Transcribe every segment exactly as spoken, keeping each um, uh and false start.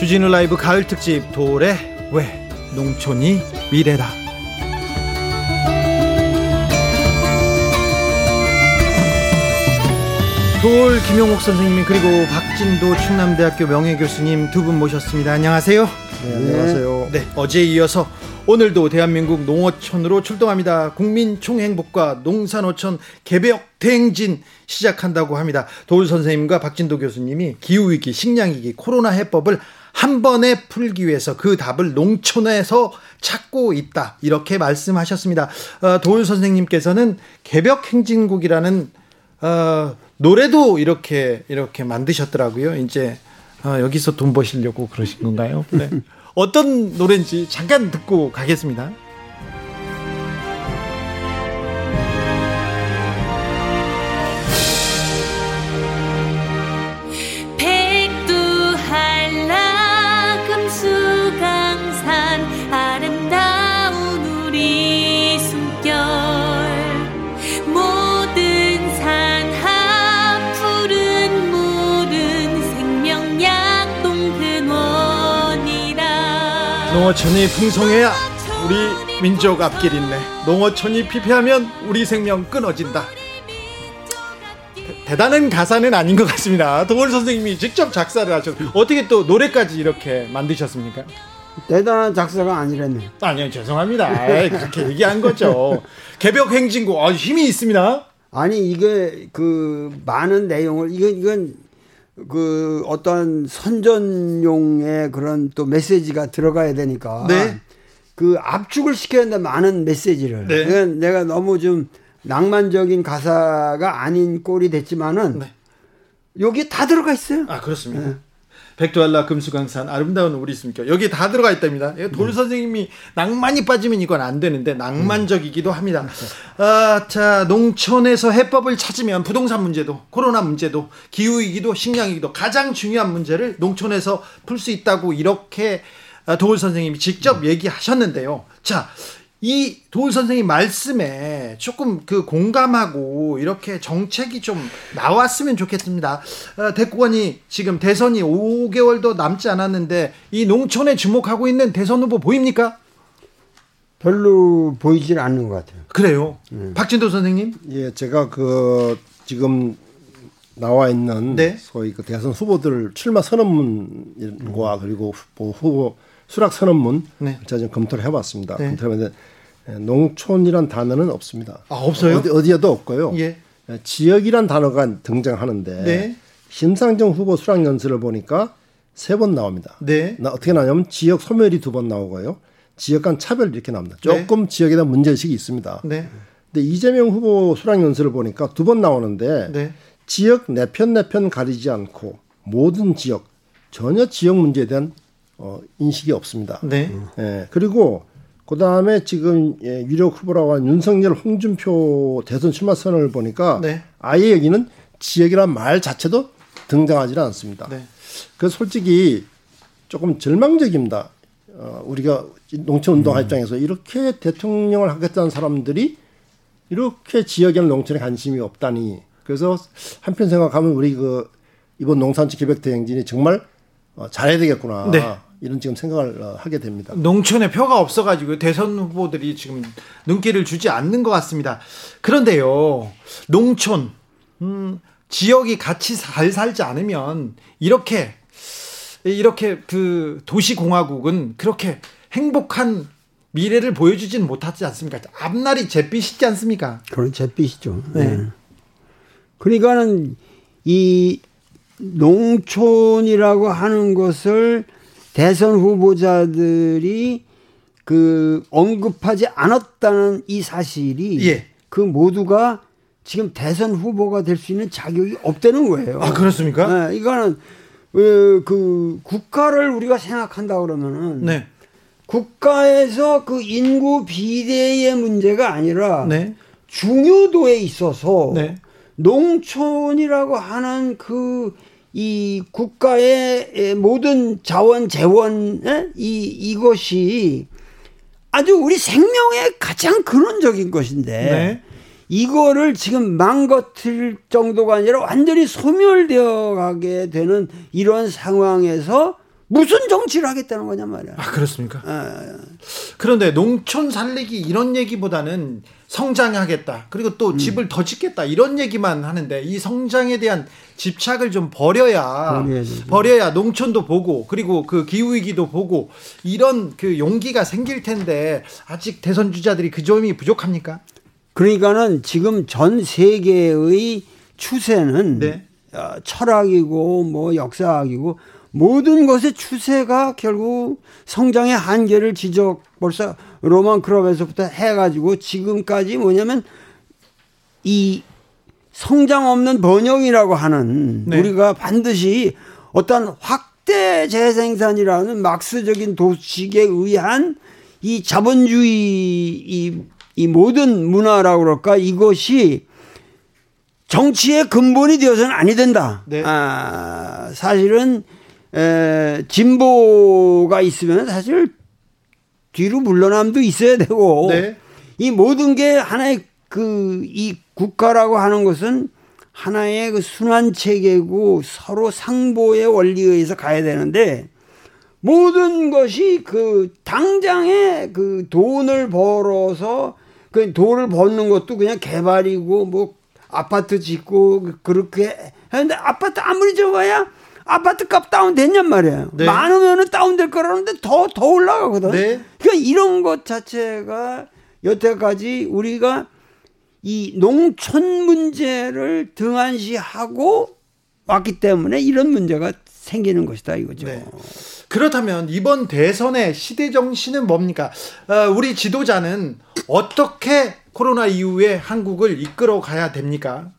주진우 라이브 가을 특집 도올의 왜 농촌이 미래다. 도올 김용옥 선생님 그리고 박진도 충남대학교 명예교수님 두 분 모셨습니다. 안녕하세요. 네, 안녕하세요. 네, 어제에 이어서 오늘도 대한민국 농어촌으로 출동합니다. 국민총행복과 농산어촌 개벽 대행진 시작한다고 합니다. 도올 선생님과 박진도 교수님이 기후위기, 식량위기, 코로나 해법을 한 번에 풀기 위해서 그 답을 농촌에서 찾고 있다, 이렇게 말씀하셨습니다. 어, 도올 선생님께서는 개벽행진곡이라는 어, 노래도 이렇게 이렇게 만드셨더라고요. 이제 어, 여기서 돈 버시려고 그러신 건가요? 네. 어떤 노래인지 잠깐 듣고 가겠습니다. 농어촌이 풍성해야 우리 민족 앞길 있네. 농어촌이 피폐하면 우리 생명 끊어진다. 대, 대단한 가사는 아닌 것 같습니다. 도올 선생님이 직접 작사를 하셨어요. 어떻게 또 노래까지 이렇게 만드셨습니까? 대단한 작사가 아니랬네요. 아니요, 죄송합니다. 에이, 그렇게 얘기한 거죠. 개벽 행진곡, 아, 힘이 있습니다. 아니 이게 그 많은 내용을 이건 이건. 그 어떤 선전용의 그런 또 메시지가 들어가야 되니까 네. 그 압축을 시켜야 한다. 많은 메시지를 네. 내가, 내가 너무 좀 낭만적인 가사가 아닌 꼴이 됐지만은 네. 여기 다 들어가 있어요. 아 그렇습니다. 네. 백두알라 금수강산 아름다운 우리 숨결, 여기 다 들어가 있답니다. 도올 음. 선생님이 낭만이 빠지면 이건 안 되는데 낭만적이기도 합니다. 음. 아, 자, 농촌에서 해법을 찾으면 부동산 문제도, 코로나 문제도, 기후이기도, 식량이기도 가장 중요한 문제를 농촌에서 풀 수 있다고 이렇게 도올 선생님이 직접 음. 얘기하셨는데요. 자, 이 도올 선생님 말씀에 조금 그 공감하고 이렇게 정책이 좀 나왔으면 좋겠습니다. 대권이 지금 대선이 오 개월도 남지 않았는데 이 농촌에 주목하고 있는 대선 후보 보입니까? 별로 보이질 않는 것 같아요. 그래요? 네. 박진도 선생님? 예, 제가 그 지금 나와 있는 네? 소위 그 대선 후보들 출마 선언문과 음. 그리고 후보 수락 선언문 네. 제가 지금 검토를 해봤습니다. 네. 검토해봤는데 농촌이란 단어는 없습니다. 아 없어요? 어디, 어디에도 없고요. 예. 지역이란 단어가 등장하는데 네. 심상정 후보 수락 연설을 보니까 세 번 나옵니다. 네. 나 어떻게 나냐면 지역 소멸이 두 번 나오고요. 지역 간 차별 이렇게 나옵니다. 조금 네. 지역에 대한 문제의식이 있습니다. 네. 근데 이재명 후보 수락 연설을 보니까 두 번 나오는데 네. 지역 내편 내편 가리지 않고 모든 지역, 전혀 지역 문제에 대한 어, 인식이 없습니다. 네. 예, 그리고 그 다음에 지금 예, 유력 후보라고 한 윤석열, 홍준표 대선 출마 선언을 보니까 네. 아예 여기는 지역이란 말 자체도 등장하지 않습니다. 네. 그래서 솔직히 조금 절망적입니다. 어, 우리가 농촌 운동화 음. 입장에서 이렇게 대통령을 하겠다는 사람들이 이렇게 지역이나 농촌에 관심이 없다니. 그래서 한편 생각하면 우리 그 이번 농산지 개벽 대행진이 정말 어, 잘해야 되겠구나. 네. 이런 지금 생각을 하게 됩니다. 농촌에 표가 없어가지고 대선 후보들이 지금 눈길을 주지 않는 것 같습니다. 그런데요, 농촌 음, 지역이 같이 잘 살지 않으면 이렇게 이렇게 그 도시공화국은 그렇게 행복한 미래를 보여주지는 못하지 않습니까? 앞날이 잿빛이지 않습니까? 그런 잿빛이죠. 네. 네. 그러니까는 이 농촌이라고 하는 것을 대선 후보자들이 그 언급하지 않았다는 이 사실이 예. 그 모두가 지금 대선 후보가 될 수 있는 자격이 없다는 거예요. 아, 그렇습니까? 네, 이거는 그 국가를 우리가 생각한다 그러면은 네. 국가에서 그 인구 비대의 문제가 아니라 네. 중요도에 있어서 네. 농촌이라고 하는 그 이 국가의 모든 자원 재원 이 이것이 아주 우리 생명의 가장 근원적인 것인데 네. 이거를 지금 망가뜨릴 정도가 아니라 완전히 소멸되어 가게 되는 이런 상황에서 무슨 정치를 하겠다는 거냐 말이야. 아, 그렇습니까? 아, 그런데 농촌 살리기 이런 얘기보다는 성장하겠다. 그리고 또 음. 집을 더 짓겠다. 이런 얘기만 하는데 이 성장에 대한 집착을 좀 버려야 버려야지. 버려야 농촌도 보고 그리고 그 기후위기도 보고 이런 그 용기가 생길 텐데 아직 대선 주자들이 그 점이 부족합니까? 그러니까는 지금 전 세계의 추세는 네. 철학이고 뭐 역사학이고 모든 것의 추세가 결국 성장의 한계를 지적, 벌써 로만 크롭에서부터 해가지고 지금까지 뭐냐면 이 성장 없는 번영이라고 하는 네. 우리가 반드시 어떤 확대 재생산이라는 막스적인 도식에 의한 이 자본주의 이, 이 모든 문화라고 그럴까, 이것이 정치의 근본이 되어서는 아니 된다. 네. 아, 사실은 에, 진보가 있으면 사실 뒤로 물러남도 있어야 되고 네. 이 모든 게 하나의 그 이 국가라고 하는 것은 하나의 그 순환 체계고 서로 상보의 원리에 의해서 가야 되는데 모든 것이 그 당장의 그 돈을 벌어서 그 돈을 버는 것도 그냥 개발이고 뭐 아파트 짓고 그렇게 하는데 아파트 아무리 적어야 아파트 값 다운됐냔 말이에요. 네. 많으면 다운될 거라는데 더, 더 올라가거든. 네. 그러니까 이런 것 자체가 여태까지 우리가 이 농촌 문제를 등한시하고 왔기 때문에 이런 문제가 생기는 것이다 이거죠. 네. 그렇다면 이번 대선의 시대정신은 뭡니까? 어, 우리 지도자는 어떻게 코로나 이후에 한국을 이끌어 가야 됩니까?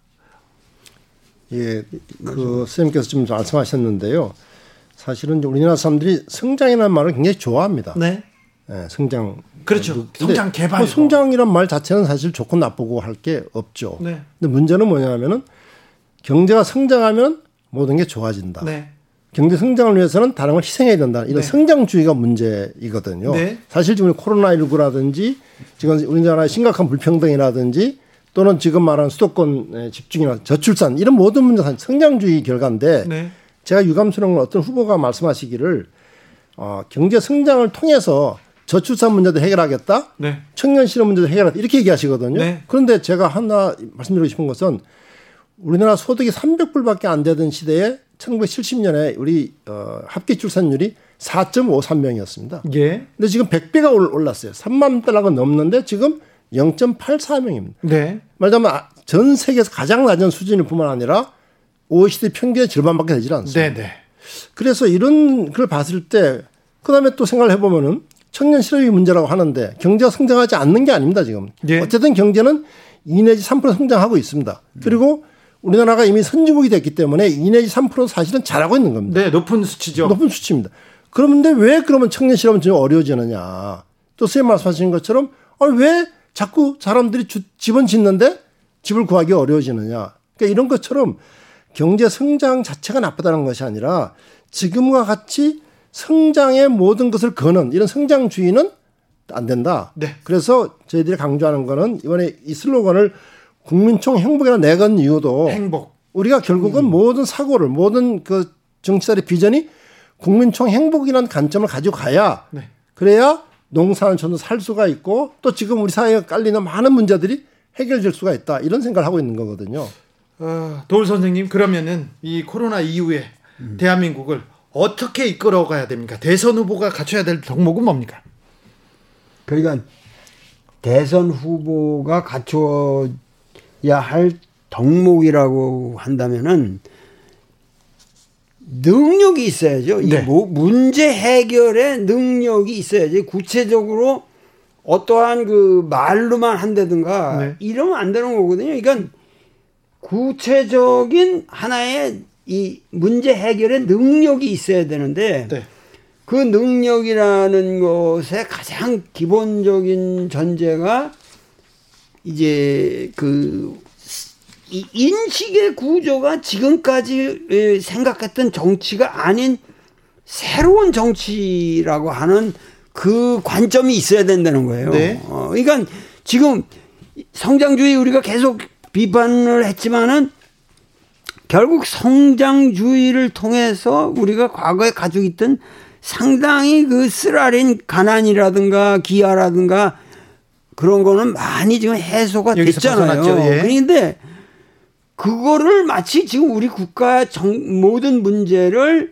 예, 그 선생님께서 좀 말씀하셨는데요. 사실은 우리나라 사람들이 성장이라는 말을 굉장히 좋아합니다. 네, 예, 성장. 그렇죠. 성장 개발. 뭐 성장이란 말 자체는 사실 좋고 나쁘고 할 게 없죠. 네. 근데 문제는 뭐냐면은 경제가 성장하면 모든 게 좋아진다. 네. 경제 성장을 위해서는 다른 걸 희생해야 된다. 이런 네. 성장주의가 문제이거든요. 네. 사실 지금 코로나십구라든지 지금 우리나라의 심각한 불평등이라든지. 또는 지금 말한 수도권 집중이나 저출산 이런 모든 문제는 성장주의 결과인데 네. 제가 유감스러운 건 어떤 후보가 말씀하시기를 어, 경제 성장을 통해서 저출산 문제도 해결하겠다, 네. 청년 실업 문제도 해결하겠다 이렇게 얘기하시거든요. 네. 그런데 제가 하나 말씀드리고 싶은 것은 우리나라 소득이 삼백 불밖에 안 되던 시대에 천구백칠십 년에 우리 어, 합계 출산율이 사 점 오삼 명이었습니다. 예. 근데 지금 백 배가 올랐어요. 삼만 달러가 넘는데 지금 영 점 팔사 명입니다. 네. 말하자면 전 세계에서 가장 낮은 수준일 뿐만 아니라 오이시디 평균의 절반밖에 되질 않습니다. 네네. 그래서 이런 걸 봤을 때 그다음에 또 생각을 해보면은 청년 실업이 문제라고 하는데 경제가 성장하지 않는 게 아닙니다. 지금. 네. 어쨌든 경제는 이 내지 삼 퍼센트 성장하고 있습니다. 음. 그리고 우리나라가 이미 선진국이 됐기 때문에 이 내지 삼 퍼센트 사실은 잘하고 있는 겁니다. 네. 높은 수치죠. 높은 수치입니다. 그런데 왜 그러면 청년 실업은 좀 어려워지느냐. 또 선생님 말씀하신 것처럼 아, 왜 자꾸 사람들이 주, 집은 짓는데 집을 구하기 어려워지느냐. 그러니까 이런 것처럼 경제 성장 자체가 나쁘다는 것이 아니라 지금과 같이 성장의 모든 것을 거는 이런 성장주의는 안 된다. 네. 그래서 저희들이 강조하는 거는 이번에 이 슬로건을 국민총 행복이라 내건 이유도 행복. 우리가 결국은 음. 모든 사고를 모든 그 정치사의 비전이 국민총 행복이라는 관점을 가지고 가야 네. 그래야 농산촌도 살 수가 있고 또 지금 우리 사회에 깔리는 많은 문제들이 해결될 수가 있다. 이런 생각을 하고 있는 거거든요. 어, 도올 선생님 그러면은 이 코로나 이후에 음. 대한민국을 어떻게 이끌어가야 됩니까? 대선 후보가 갖춰야 될 덕목은 뭡니까? 그러니까 대선 후보가 갖춰야 할 덕목이라고 한다면은 능력이 있어야죠. 네. 이 뭐 문제 해결의 능력이 있어야지 구체적으로 어떠한 그 말로만 한다든가 네. 이러면 안 되는 거거든요. 그러니까 구체적인 하나의 이 문제 해결의 능력이 있어야 되는데 네. 그 능력이라는 것의 가장 기본적인 전제가 이제 그 인식의 구조가 지금까지 생각했던 정치가 아닌 새로운 정치라고 하는 그 관점이 있어야 된다는 거예요. 네. 어, 그러니까 지금 성장주의 우리가 계속 비판을 했지만은 결국 성장주의를 통해서 우리가 과거에 가지고 있던 상당히 그 쓰라린 가난이라든가 기아라든가 그런 거는 많이 지금 해소가 됐잖아요. 예. 그런데 그거를 마치 지금 우리 국가 정, 모든 문제를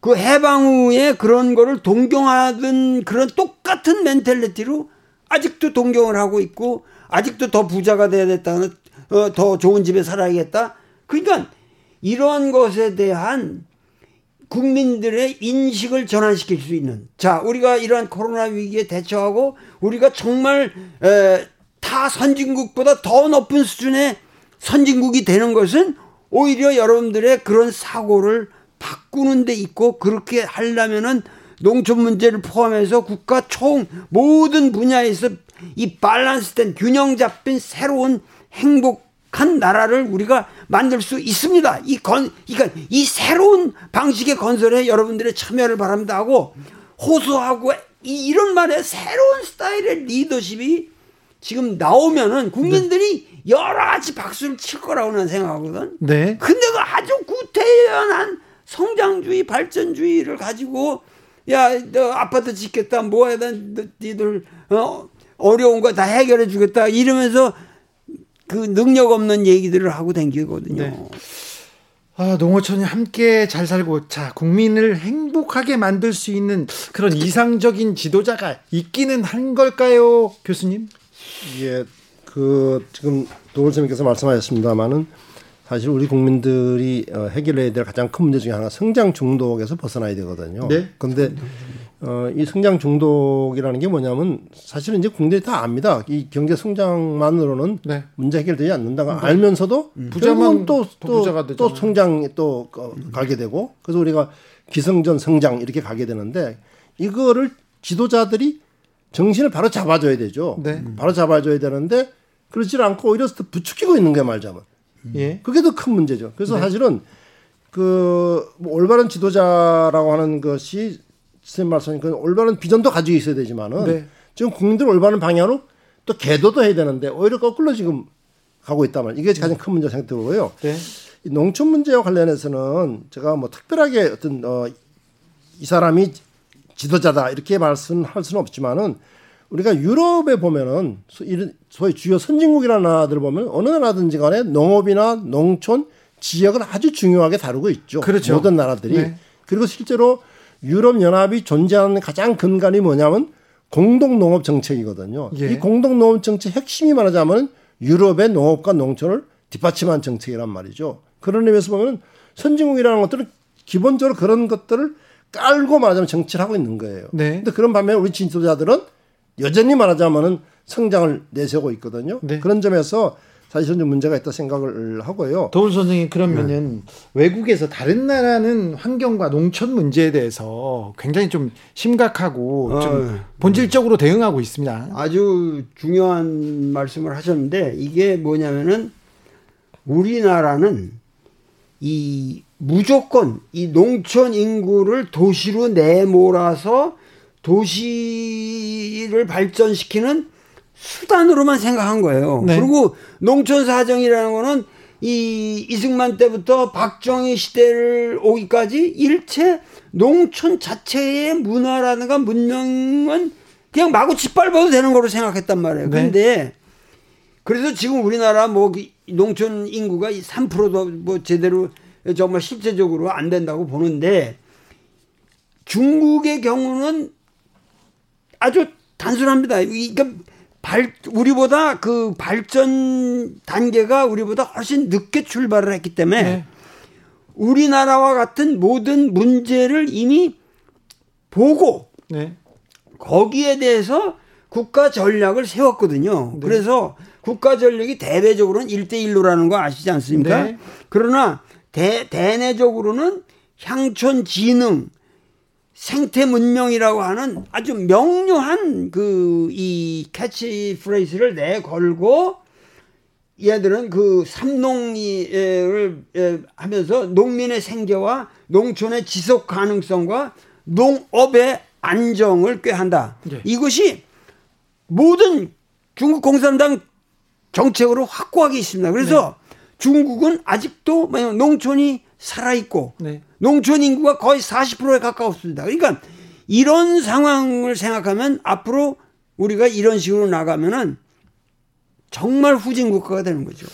그 해방 후에 그런 거를 동경하던 그런 똑같은 멘탈리티로 아직도 동경을 하고 있고 아직도 더 부자가 돼야겠다, 어, 더 좋은 집에 살아야겠다. 그러니까 이런 것에 대한 국민들의 인식을 전환시킬 수 있는, 자 우리가 이러한 코로나 위기에 대처하고 우리가 정말 에, 타 선진국보다 더 높은 수준의 선진국이 되는 것은 오히려 여러분들의 그런 사고를 바꾸는 데 있고, 그렇게 하려면은 농촌 문제를 포함해서 국가 총 모든 분야에서 이 밸런스된 균형 잡힌 새로운 행복한 나라를 우리가 만들 수 있습니다. 이 건, 그러니까 이 새로운 방식의 건설에 여러분들의 참여를 바랍니다 하고 호소하고 이, 이런 말에 새로운 스타일의 리더십이 지금 나오면은 국민들이 네. 여러 가지 박수를 칠 거라고 는 생각하거든. 네. 근데 그 아주 구태연한 성장주의, 발전주의를 가지고, 야, 너 아파트 짓겠다, 뭐 해야 돼, 니들, 어, 어려운 거 다 해결해 주겠다, 이러면서 그 능력 없는 얘기들을 하고 다니거든요. 네. 아, 농어촌이 함께 잘 살고, 자, 국민을 행복하게 만들 수 있는 그런 이상적인 지도자가 있기는 한 걸까요, 교수님? 예, 그, 지금 도올 선생님께서 말씀하셨습니다만은, 사실 우리 국민들이 해결해야 될 가장 큰 문제 중에 하나가 성장 중독에서 벗어나야 되거든요. 네. 그런데 어, 이 성장 중독이라는 게 뭐냐면 사실은 이제 국민들이 다 압니다. 이 경제 성장만으로는 네. 문제 해결되지 않는다고 네. 알면서도 음. 부자만 또, 또, 또 성장이 또 음. 가게 되고, 그래서 우리가 기승전 성장 이렇게 가게 되는데, 이거를 지도자들이 정신을 바로 잡아줘야 되죠. 네. 바로 잡아줘야 되는데 그렇지 않고 오히려 부추기고 있는 게 말자면. 예. 그게 더 큰 문제죠. 그래서 네. 사실은 그 뭐 올바른 지도자라고 하는 것이 선생님 말씀하신 올바른 비전도 가지고 있어야 되지만은 네. 지금 국민들 올바른 방향으로 또 개도도 해야 되는데 오히려 거꾸로 지금 가고 있단 말이에요. 이게 가장 큰 문제라고 생각되고요. 네. 이 농촌 문제와 관련해서는 제가 뭐 특별하게 어떤 어, 이 사람이 지도자다 이렇게 말씀할 수는 없지만은, 우리가 유럽에 보면은 소위 주요 선진국이라는 나라들 보면 어느 나라든지 간에 농업이나 농촌 지역을 아주 중요하게 다루고 있죠. 그렇죠. 모든 나라들이. 네. 그리고 실제로 유럽연합이 존재하는 가장 근간이 뭐냐면 공동농업정책이거든요. 예. 이 공동농업정책 핵심이 말하자면 유럽의 농업과 농촌을 뒷받침한 정책이란 말이죠. 그런 의미에서 보면 선진국이라는 것들은 기본적으로 그런 것들을 깔고 말하자면 정치를 하고 있는 거예요. 그런데 네. 그런 반면에 우리 지도자들은 여전히 말하자면은 성장을 내세우고 있거든요. 네. 그런 점에서 사실은 좀 문제가 있다 생각을 하고요. 도올 선생님, 그러면은 네. 외국에서 다른 나라는 환경과 농촌 문제에 대해서 굉장히 좀 심각하고 어, 좀 본질적으로 네. 대응하고 있습니다. 아주 중요한 말씀을 하셨는데, 이게 뭐냐면은 우리나라는 이 무조건 이 농촌 인구를 도시로 내몰아서 도시를 발전시키는 수단으로만 생각한 거예요. 네. 그리고 농촌 사정이라는 거는 이 이승만 때부터 박정희 시대를 오기까지 일체 농촌 자체의 문화라든가 문명은 그냥 마구 짓밟아도 되는 거로 생각했단 말이에요. 그런데 네. 그래서 지금 우리나라 뭐 농촌 인구가 삼 퍼센트도 뭐 제대로 정말 실제적으로 안 된다고 보는데, 중국의 경우는 아주 단순합니다. 그러니까 발, 우리보다 그 발전 단계가 우리보다 훨씬 늦게 출발을 했기 때문에 네. 우리나라와 같은 모든 문제를 이미 보고 네. 거기에 대해서 국가 전략을 세웠거든요. 네. 그래서 국가 전략이 대외적으로는 일대일로라는 거 아시지 않습니까? 네. 그러나 대, 대내적으로는 향촌 진흥, 생태 문명이라고 하는 아주 명료한 그 이 캐치 프레이즈를 내걸고 얘들은 그 삼농을 하면서 농민의 생계와 농촌의 지속 가능성과 농업의 안정을 꾀한다. 네. 이것이 모든 중국 공산당 정책으로 확고하게 있습니다. 그래서 네. 중국은 아직도 농촌이 살아있고 네. 농촌 인구가 거의 사십 퍼센트에 가까웠습니다. 그러니까 이런 상황을 생각하면 앞으로 우리가 이런 식으로 나가면은 정말 후진 국가가 되는 거죠.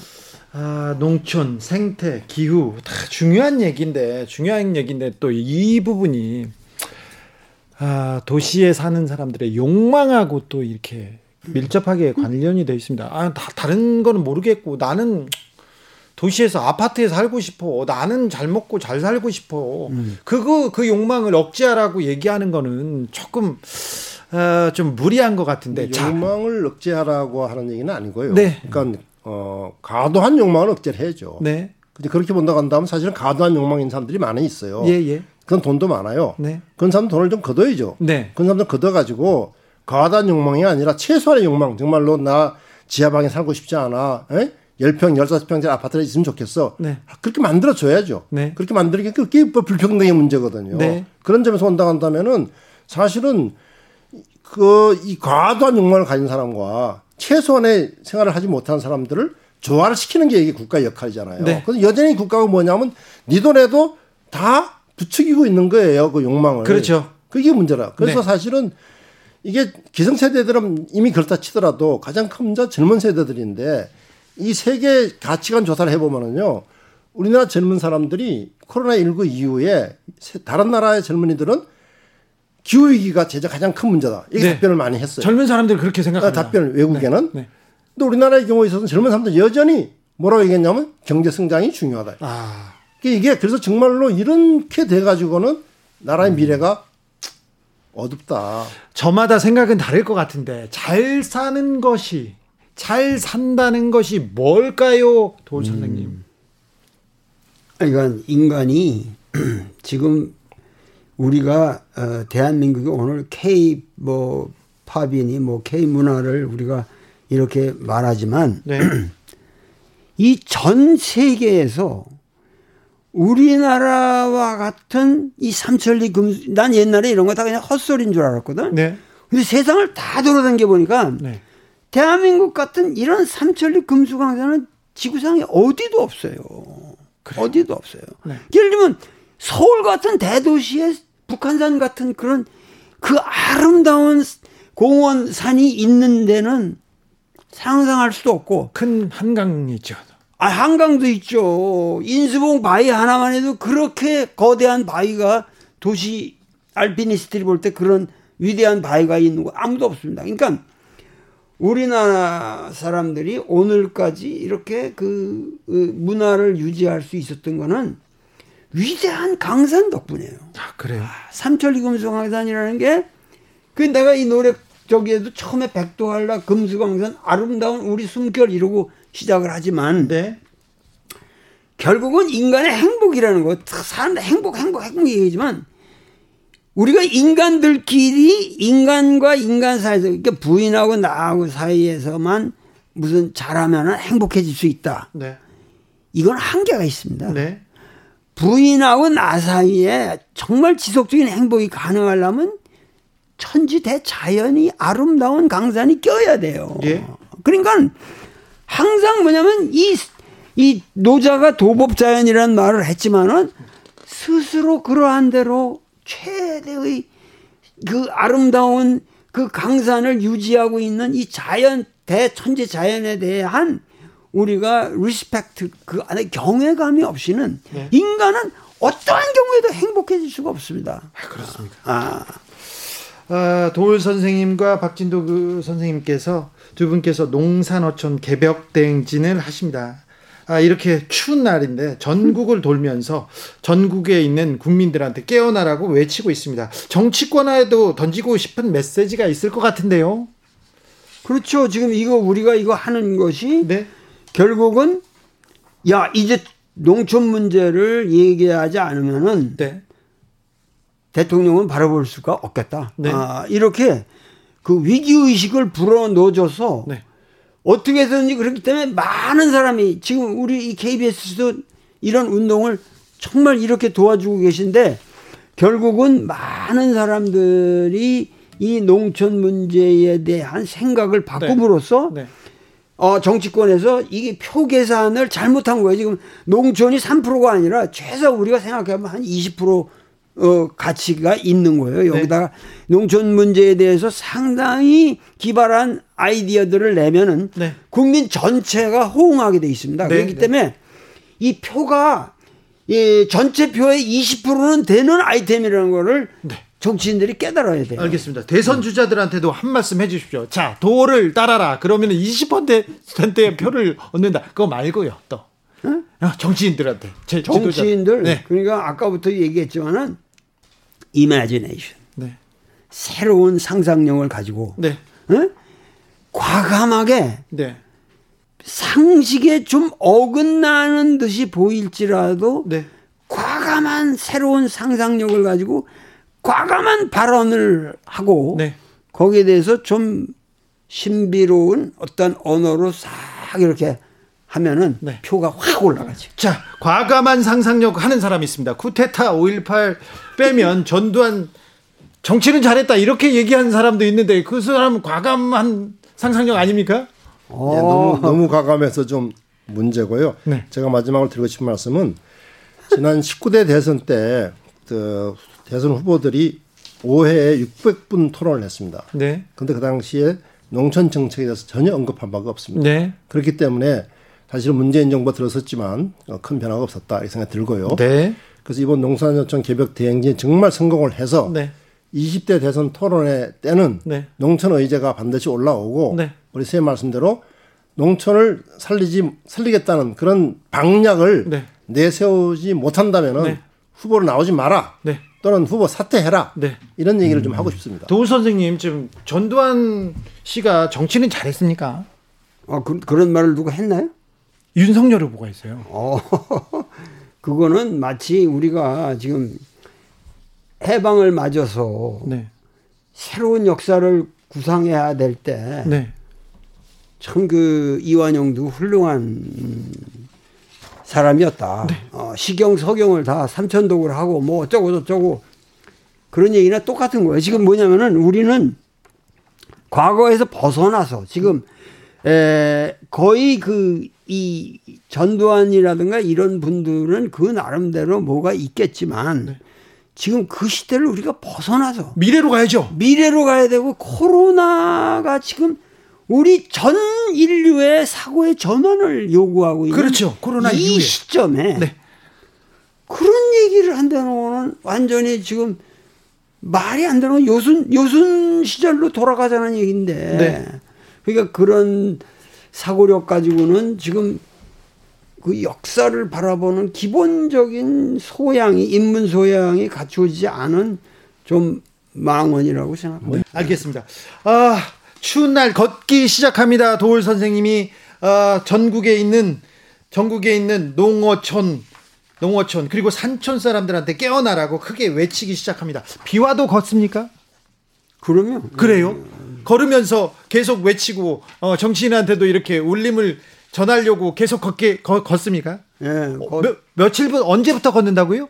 아, 농촌, 생태, 기후 다 중요한 얘기인데 중요한 얘기인데 또 이 부분이 아, 도시에 사는 사람들의 욕망하고 또 이렇게 밀접하게 관련이 되어 있습니다. 아, 다, 다른 거는 모르겠고 나는 도시에서 아파트에 살고 싶어. 나는 잘 먹고 잘 살고 싶어. 음. 그거 그 욕망을 억제하라고 얘기하는 거는 조금 어, 좀 무리한 것 같은데. 욕망을 자. 억제하라고 하는 얘기는 아니고요. 네. 그러니까 어, 과도한 욕망을 억제를 해야죠. 네. 근데 그렇게 본다고 한다면 사실은 과도한 욕망인 사람들이 많이 있어요. 예, 예. 그런 돈도 많아요. 네. 그런 사람 돈을 좀 거둬야죠. 네. 그런 사람들 거둬가지고 과다한 욕망이 아니라 최소한의 욕망. 정말로 나 지하방에 살고 싶지 않아. 에? 십 평, 십사 평짜리 아파트에 있으면 좋겠어. 네. 그렇게 만들어줘야죠. 네. 그렇게 만들기 그게 불평등의 문제거든요. 네. 그런 점에서 온다고 한다면은 사실은 그 이 과도한 욕망을 가진 사람과 최소한의 생활을 하지 못하는 사람들을 조화를 시키는 게 이게 국가의 역할이잖아요. 네. 그래서 여전히 국가가 뭐냐면 니 돈에도 다 부추기고 있는 거예요. 그 욕망을. 그렇죠. 그게 문제라. 그래서 네. 사실은 이게 기성세대들은 이미 그렇다 치더라도 가장 큰 문제가 젊은 세대들인데 이 세계 가치관 조사를 해보면요. 우리나라 젊은 사람들이 코로나십구 이후에 다른 나라의 젊은이들은 기후위기가 제일 가장 큰 문제다. 이게 네. 답변을 많이 했어요. 젊은 사람들은 그렇게 생각합니다. 답변을 외국에는. 네. 네. 또 우리나라의 경우에 있어서는 젊은 사람들 여전히 뭐라고 얘기했냐면 경제성장이 중요하다. 아. 이게 그래서 정말로 이렇게 돼가지고는 나라의 미래가 어둡다. 저마다 생각은 다를 것 같은데 잘 사는 것이 잘 산다는 것이 뭘까요? 도올 선생님. 음. 그러니까 인간이 지금 우리가 어, 대한민국이 오늘 K 뭐 팝이니 뭐 K 문화를 우리가 이렇게 말하지만 네. 이 전 세계에서 우리나라와 같은 이 삼천리 금, 난 옛날에 이런 거 다 그냥 헛소리인 줄 알았거든. 네. 근데 세상을 다 돌아다녀 보니까 네. 대한민국 같은 이런 삼천리 금수강산은 지구상에 어디도 없어요. 그래요? 어디도 없어요. 네. 예를 들면 서울 같은 대도시에 북한산 같은 그런 그 아름다운 공원 산이 있는 데는 상상할 수도 없고. 큰 한강이 있죠. 아, 한강도 있죠. 인수봉 바위 하나만 해도 그렇게 거대한 바위가 도시 알피니스트들이 볼 때 그런 위대한 바위가 있는 거 아무도 없습니다. 그러니까 우리나라 사람들이 오늘까지 이렇게 그 문화를 유지할 수 있었던 거는 위대한 강산 덕분이에요. 아, 그래요? 아, 삼천리 금수강산이라는 게 그 내가 이 노래 저기에도 처음에 백두한라 금수강산 아름다운 우리 숨결 이러고 시작을 하지만 네. 결국은 인간의 행복이라는 거 사람들 행복 행복 행복 얘기지만 우리가 인간들끼리 인간과 인간 사이에서 그러니까 부인하고 나하고 사이에서만 무슨 잘하면 행복해질 수 있다. 네. 이건 한계가 있습니다. 네. 부인하고 나 사이에 정말 지속적인 행복이 가능하려면 천지 대자연이 아름다운 강산이 껴야 돼요. 예. 그러니까 항상 뭐냐면 이, 이 노자가 도법자연이라는 말을 했지만은 스스로 그러한 대로 최대의 그 아름다운 그 강산을 유지하고 있는 이 자연, 대천지 자연에 대한 우리가 리스펙트, 그 안에 경외감이 없이는 네. 인간은 어떠한 경우에도 행복해질 수가 없습니다. 아, 그렇습니까? 아. 아, 도올 선생님과 박진도 그 선생님께서 두 분께서 농산어촌 개벽 대행진을 하십니다. 아, 이렇게 추운 날인데 전국을 돌면서 전국에 있는 국민들한테 깨어나라고 외치고 있습니다. 정치권에도 던지고 싶은 메시지가 있을 것 같은데요. 그렇죠. 지금 이거 우리가 이거 하는 것이 네. 결국은 야 이제 농촌 문제를 얘기하지 않으면은 네. 대통령은 바라볼 수가 없겠다. 네. 아, 이렇게 그 위기 의식을 불어넣어줘서 네. 어떻게 해서든지 그렇기 때문에 많은 사람이 지금 우리 이 케이비에스도 이런 운동을 정말 이렇게 도와주고 계신데 결국은 많은 사람들이 이 농촌 문제에 대한 생각을 바꿈으로써 네. 네. 어, 정치권에서 이게 표 계산을 잘못한 거예요. 지금 농촌이 삼 퍼센트가 아니라 최소 우리가 생각해보면 한 이십 퍼센트 어, 가치가 있는 거예요. 여기다가 네. 농촌 문제에 대해서 상당히 기발한 아이디어들을 내면은 네. 국민 전체가 호응하게 돼 있습니다. 네. 그렇기 네. 때문에 이 표가 이 전체 표의 이십 퍼센트는 되는 아이템이라는 거를 네. 정치인들이 깨달아야 돼요. 알겠습니다. 대선 주자들한테도 한 말씀 해주십시오. 자, 도를 따라라. 그러면 이십 퍼센트의 표를 얻는다. 그거 말고요. 또 응? 정치인들한테 제, 정치인들 네. 그러니까 아까부터 얘기했지만은 이매지네이션 네. 새로운 상상력을 가지고 네. 응? 과감하게 네. 상식에 좀 어긋나는 듯이 보일지라도 네. 과감한 새로운 상상력을 가지고 과감한 발언을 하고 네. 거기에 대해서 좀 신비로운 어떤 언어로 싹 이렇게 하면은 네. 표가 확 올라가지. 자, 과감한 상상력 하는 사람이 있습니다. 쿠데타 오일팔 빼면 전두환 정치는 잘했다 이렇게 얘기하는 사람도 있는데 그 사람은 과감한 상상력 아닙니까? 네, 너무, 너무 과감해서 좀 문제고요. 네. 제가 마지막으로 드리고 싶은 말씀은 지난 십구 대 대선 때 그 대선 후보들이 오해에 육백 분 토론을 했습니다. 그런데 네. 그 당시에 농촌 정책에 대해서 전혀 언급한 바가 없습니다. 네. 그렇기 때문에 사실은 문재인 정부가 들어섰지만 큰 변화가 없었다 이렇게 생각이 들고요. 네. 그래서 이번 농산어촌 개벽 대행진이 정말 성공을 해서 네. 이십 대 대선 토론회 때는 네. 농촌 의제가 반드시 올라오고 네. 우리 선생님 말씀대로 농촌을 살리지, 살리겠다는 그런 방향을 네. 내세우지 못한다면 네. 후보로 나오지 마라. 네. 또는 후보 사퇴해라. 네. 이런 얘기를 음. 좀 하고 싶습니다. 도올 선생님, 지금 전두환 씨가 정치는 잘했습니까? 아, 그, 그런 말을 누가 했나요? 윤석열 후보가 있어요. 어, 그거는 마치 우리가 지금 해방을 맞아서 네. 새로운 역사를 구상해야 될 때 네. 참 그 이완용도 훌륭한 사람이었다. 네. 어, 시경 서경을 다 삼천독을 하고 뭐 어쩌고 저쩌고 그런 얘기나 똑같은 거예요. 지금 뭐냐면은 우리는 과거에서 벗어나서 지금 에, 거의 그 이 전두환이라든가 이런 분들은 그 나름대로 뭐가 있겠지만 네. 지금 그 시대를 우리가 벗어나서 미래로 가야죠. 미래로 가야 되고 코로나가 지금 우리 전 인류의 사고의 전환을 요구하고 있는 그렇죠. 코로나 이 이후에. 시점에 네. 그런 얘기를 한다는 거는 완전히 지금 말이 안 되는 거 요순 요순 시절로 돌아가자는 얘기인데 네. 그러니까 그런 사고력 가지고는 지금 그 역사를 바라보는 기본적인 소양이 인문 소양이 갖추어지지 않은 좀 망언이라고 생각합니다. 네. 알겠습니다. 아, 추운 날 걷기 시작합니다. 도올 선생님이 아, 전국에 있는 전국에 있는 농어촌 농어촌 그리고 산촌 사람들한테 깨어나라고 크게 외치기 시작합니다. 비와도 걷습니까? 그러면 그래요. 음. 걸으면서 계속 외치고 어, 정치인한테도 이렇게 울림을 전하려고 계속 걷게 걷, 걷습니까? 예. 어, 며, 며칠 분 언제부터 걷는다고요?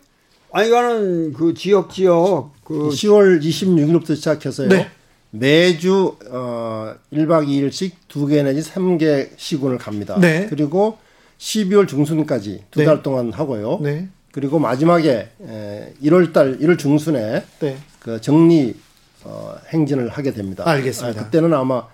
아니 이거는 그 지역 지역 그 시월 이십육일부터 시작해서요. 네. 매주 어 일 박 이 일씩 두 개 내지 세 개 시군을 갑니다. 네. 그리고 십이월 중순까지 두 달 네. 동안 하고요. 네. 그리고 마지막에 일월 달 일월 중순에 네. 그 정리 어, 행진을 하게 됩니다. 알겠습니다. 아, 그때는 아마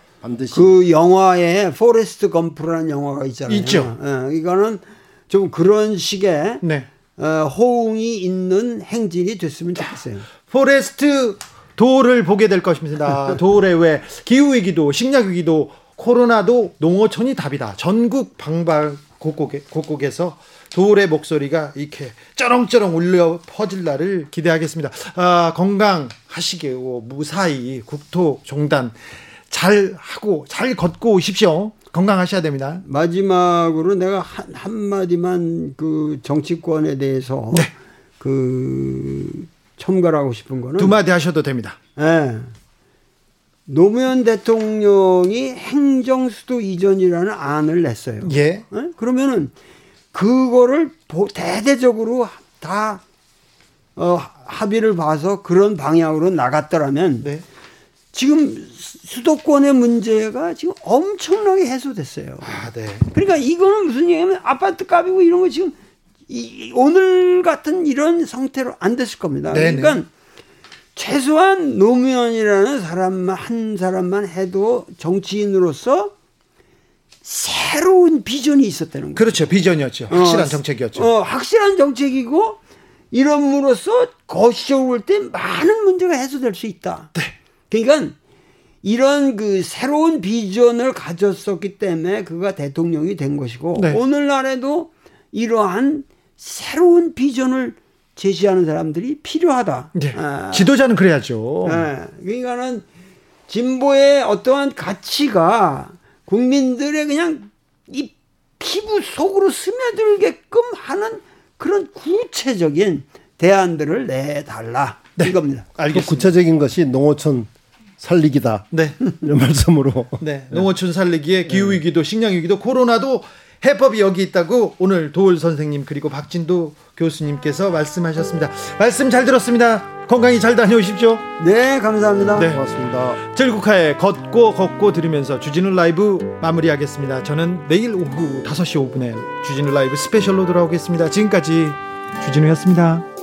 그 영화에 포레스트 검프라는 영화가 있잖아요. 있죠. 예, 이거는 좀 그런 식의 네. 어, 호응이 있는 행진이 됐으면 좋겠어요. 포레스트 도를 보게 될 것입니다. 도올에 왜 기후위기도 식량위기도 코로나도 농어촌이 답이다. 전국 방방 곳곳에, 곳곳에서 도올의 목소리가 이렇게 쩌렁쩌렁 울려 퍼질 날을 기대하겠습니다. 아, 건강하시고 무사히 국토종단 잘 하고 잘 걷고 오십시오. 건강하셔야 됩니다. 마지막으로 내가 한, 한마디만 그 정치권에 대해서 네. 그 첨가하고 싶은 거는 두 마디 하셔도 됩니다. 네. 노무현 대통령이 행정수도 이전이라는 안을 냈어요. 예. 네? 그러면은 그거를 대대적으로 다 어, 합의를 봐서 그런 방향으로 나갔더라면 네. 지금 수도권의 문제가 지금 엄청나게 해소됐어요. 아, 네. 그러니까 이거는 무슨 얘기냐면 아파트 값이고 이런 거 지금 이, 오늘 같은 이런 상태로 안 됐을 겁니다. 네네. 그러니까 최소한 노무현이라는 사람만 한 사람만 해도 정치인으로서 새로운 비전이 있었다는 거예요. 그렇죠. 비전이었죠. 확실한 어, 정책이었죠. 어, 확실한 정책이고 이름으로써 거시적으로 볼 때 많은 문제가 해소될 수 있다. 네. 그러니까 이런 그 새로운 비전을 가졌었기 때문에 그가 대통령이 된 것이고 네. 오늘날에도 이러한 새로운 비전을 제시하는 사람들이 필요하다. 네. 아. 지도자는 그래야죠. 네. 그러니까는 진보의 어떠한 가치가 국민들의 그냥 이 피부 속으로 스며들게끔 하는 그런 구체적인 대안들을 내달라. 네. 이겁니다. 알겠습니다. 구체적인 것이 농어촌 살리기다. 네. 이런 말씀으로. 네. 농어촌 살리기에 기후위기도 식량위기도 코로나도 해법이 여기 있다고 오늘 도올 선생님 그리고 박진도 교수님께서 말씀하셨습니다. 말씀 잘 들었습니다. 건강히 잘 다녀오십시오. 네, 감사합니다. 네, 고맙습니다. 즐국화에 걷고 걷고 들으면서 주진우 라이브 마무리하겠습니다. 저는 내일 오후 다섯 시 오 분에 주진우 라이브 스페셜로 돌아오겠습니다. 지금까지 주진우였습니다.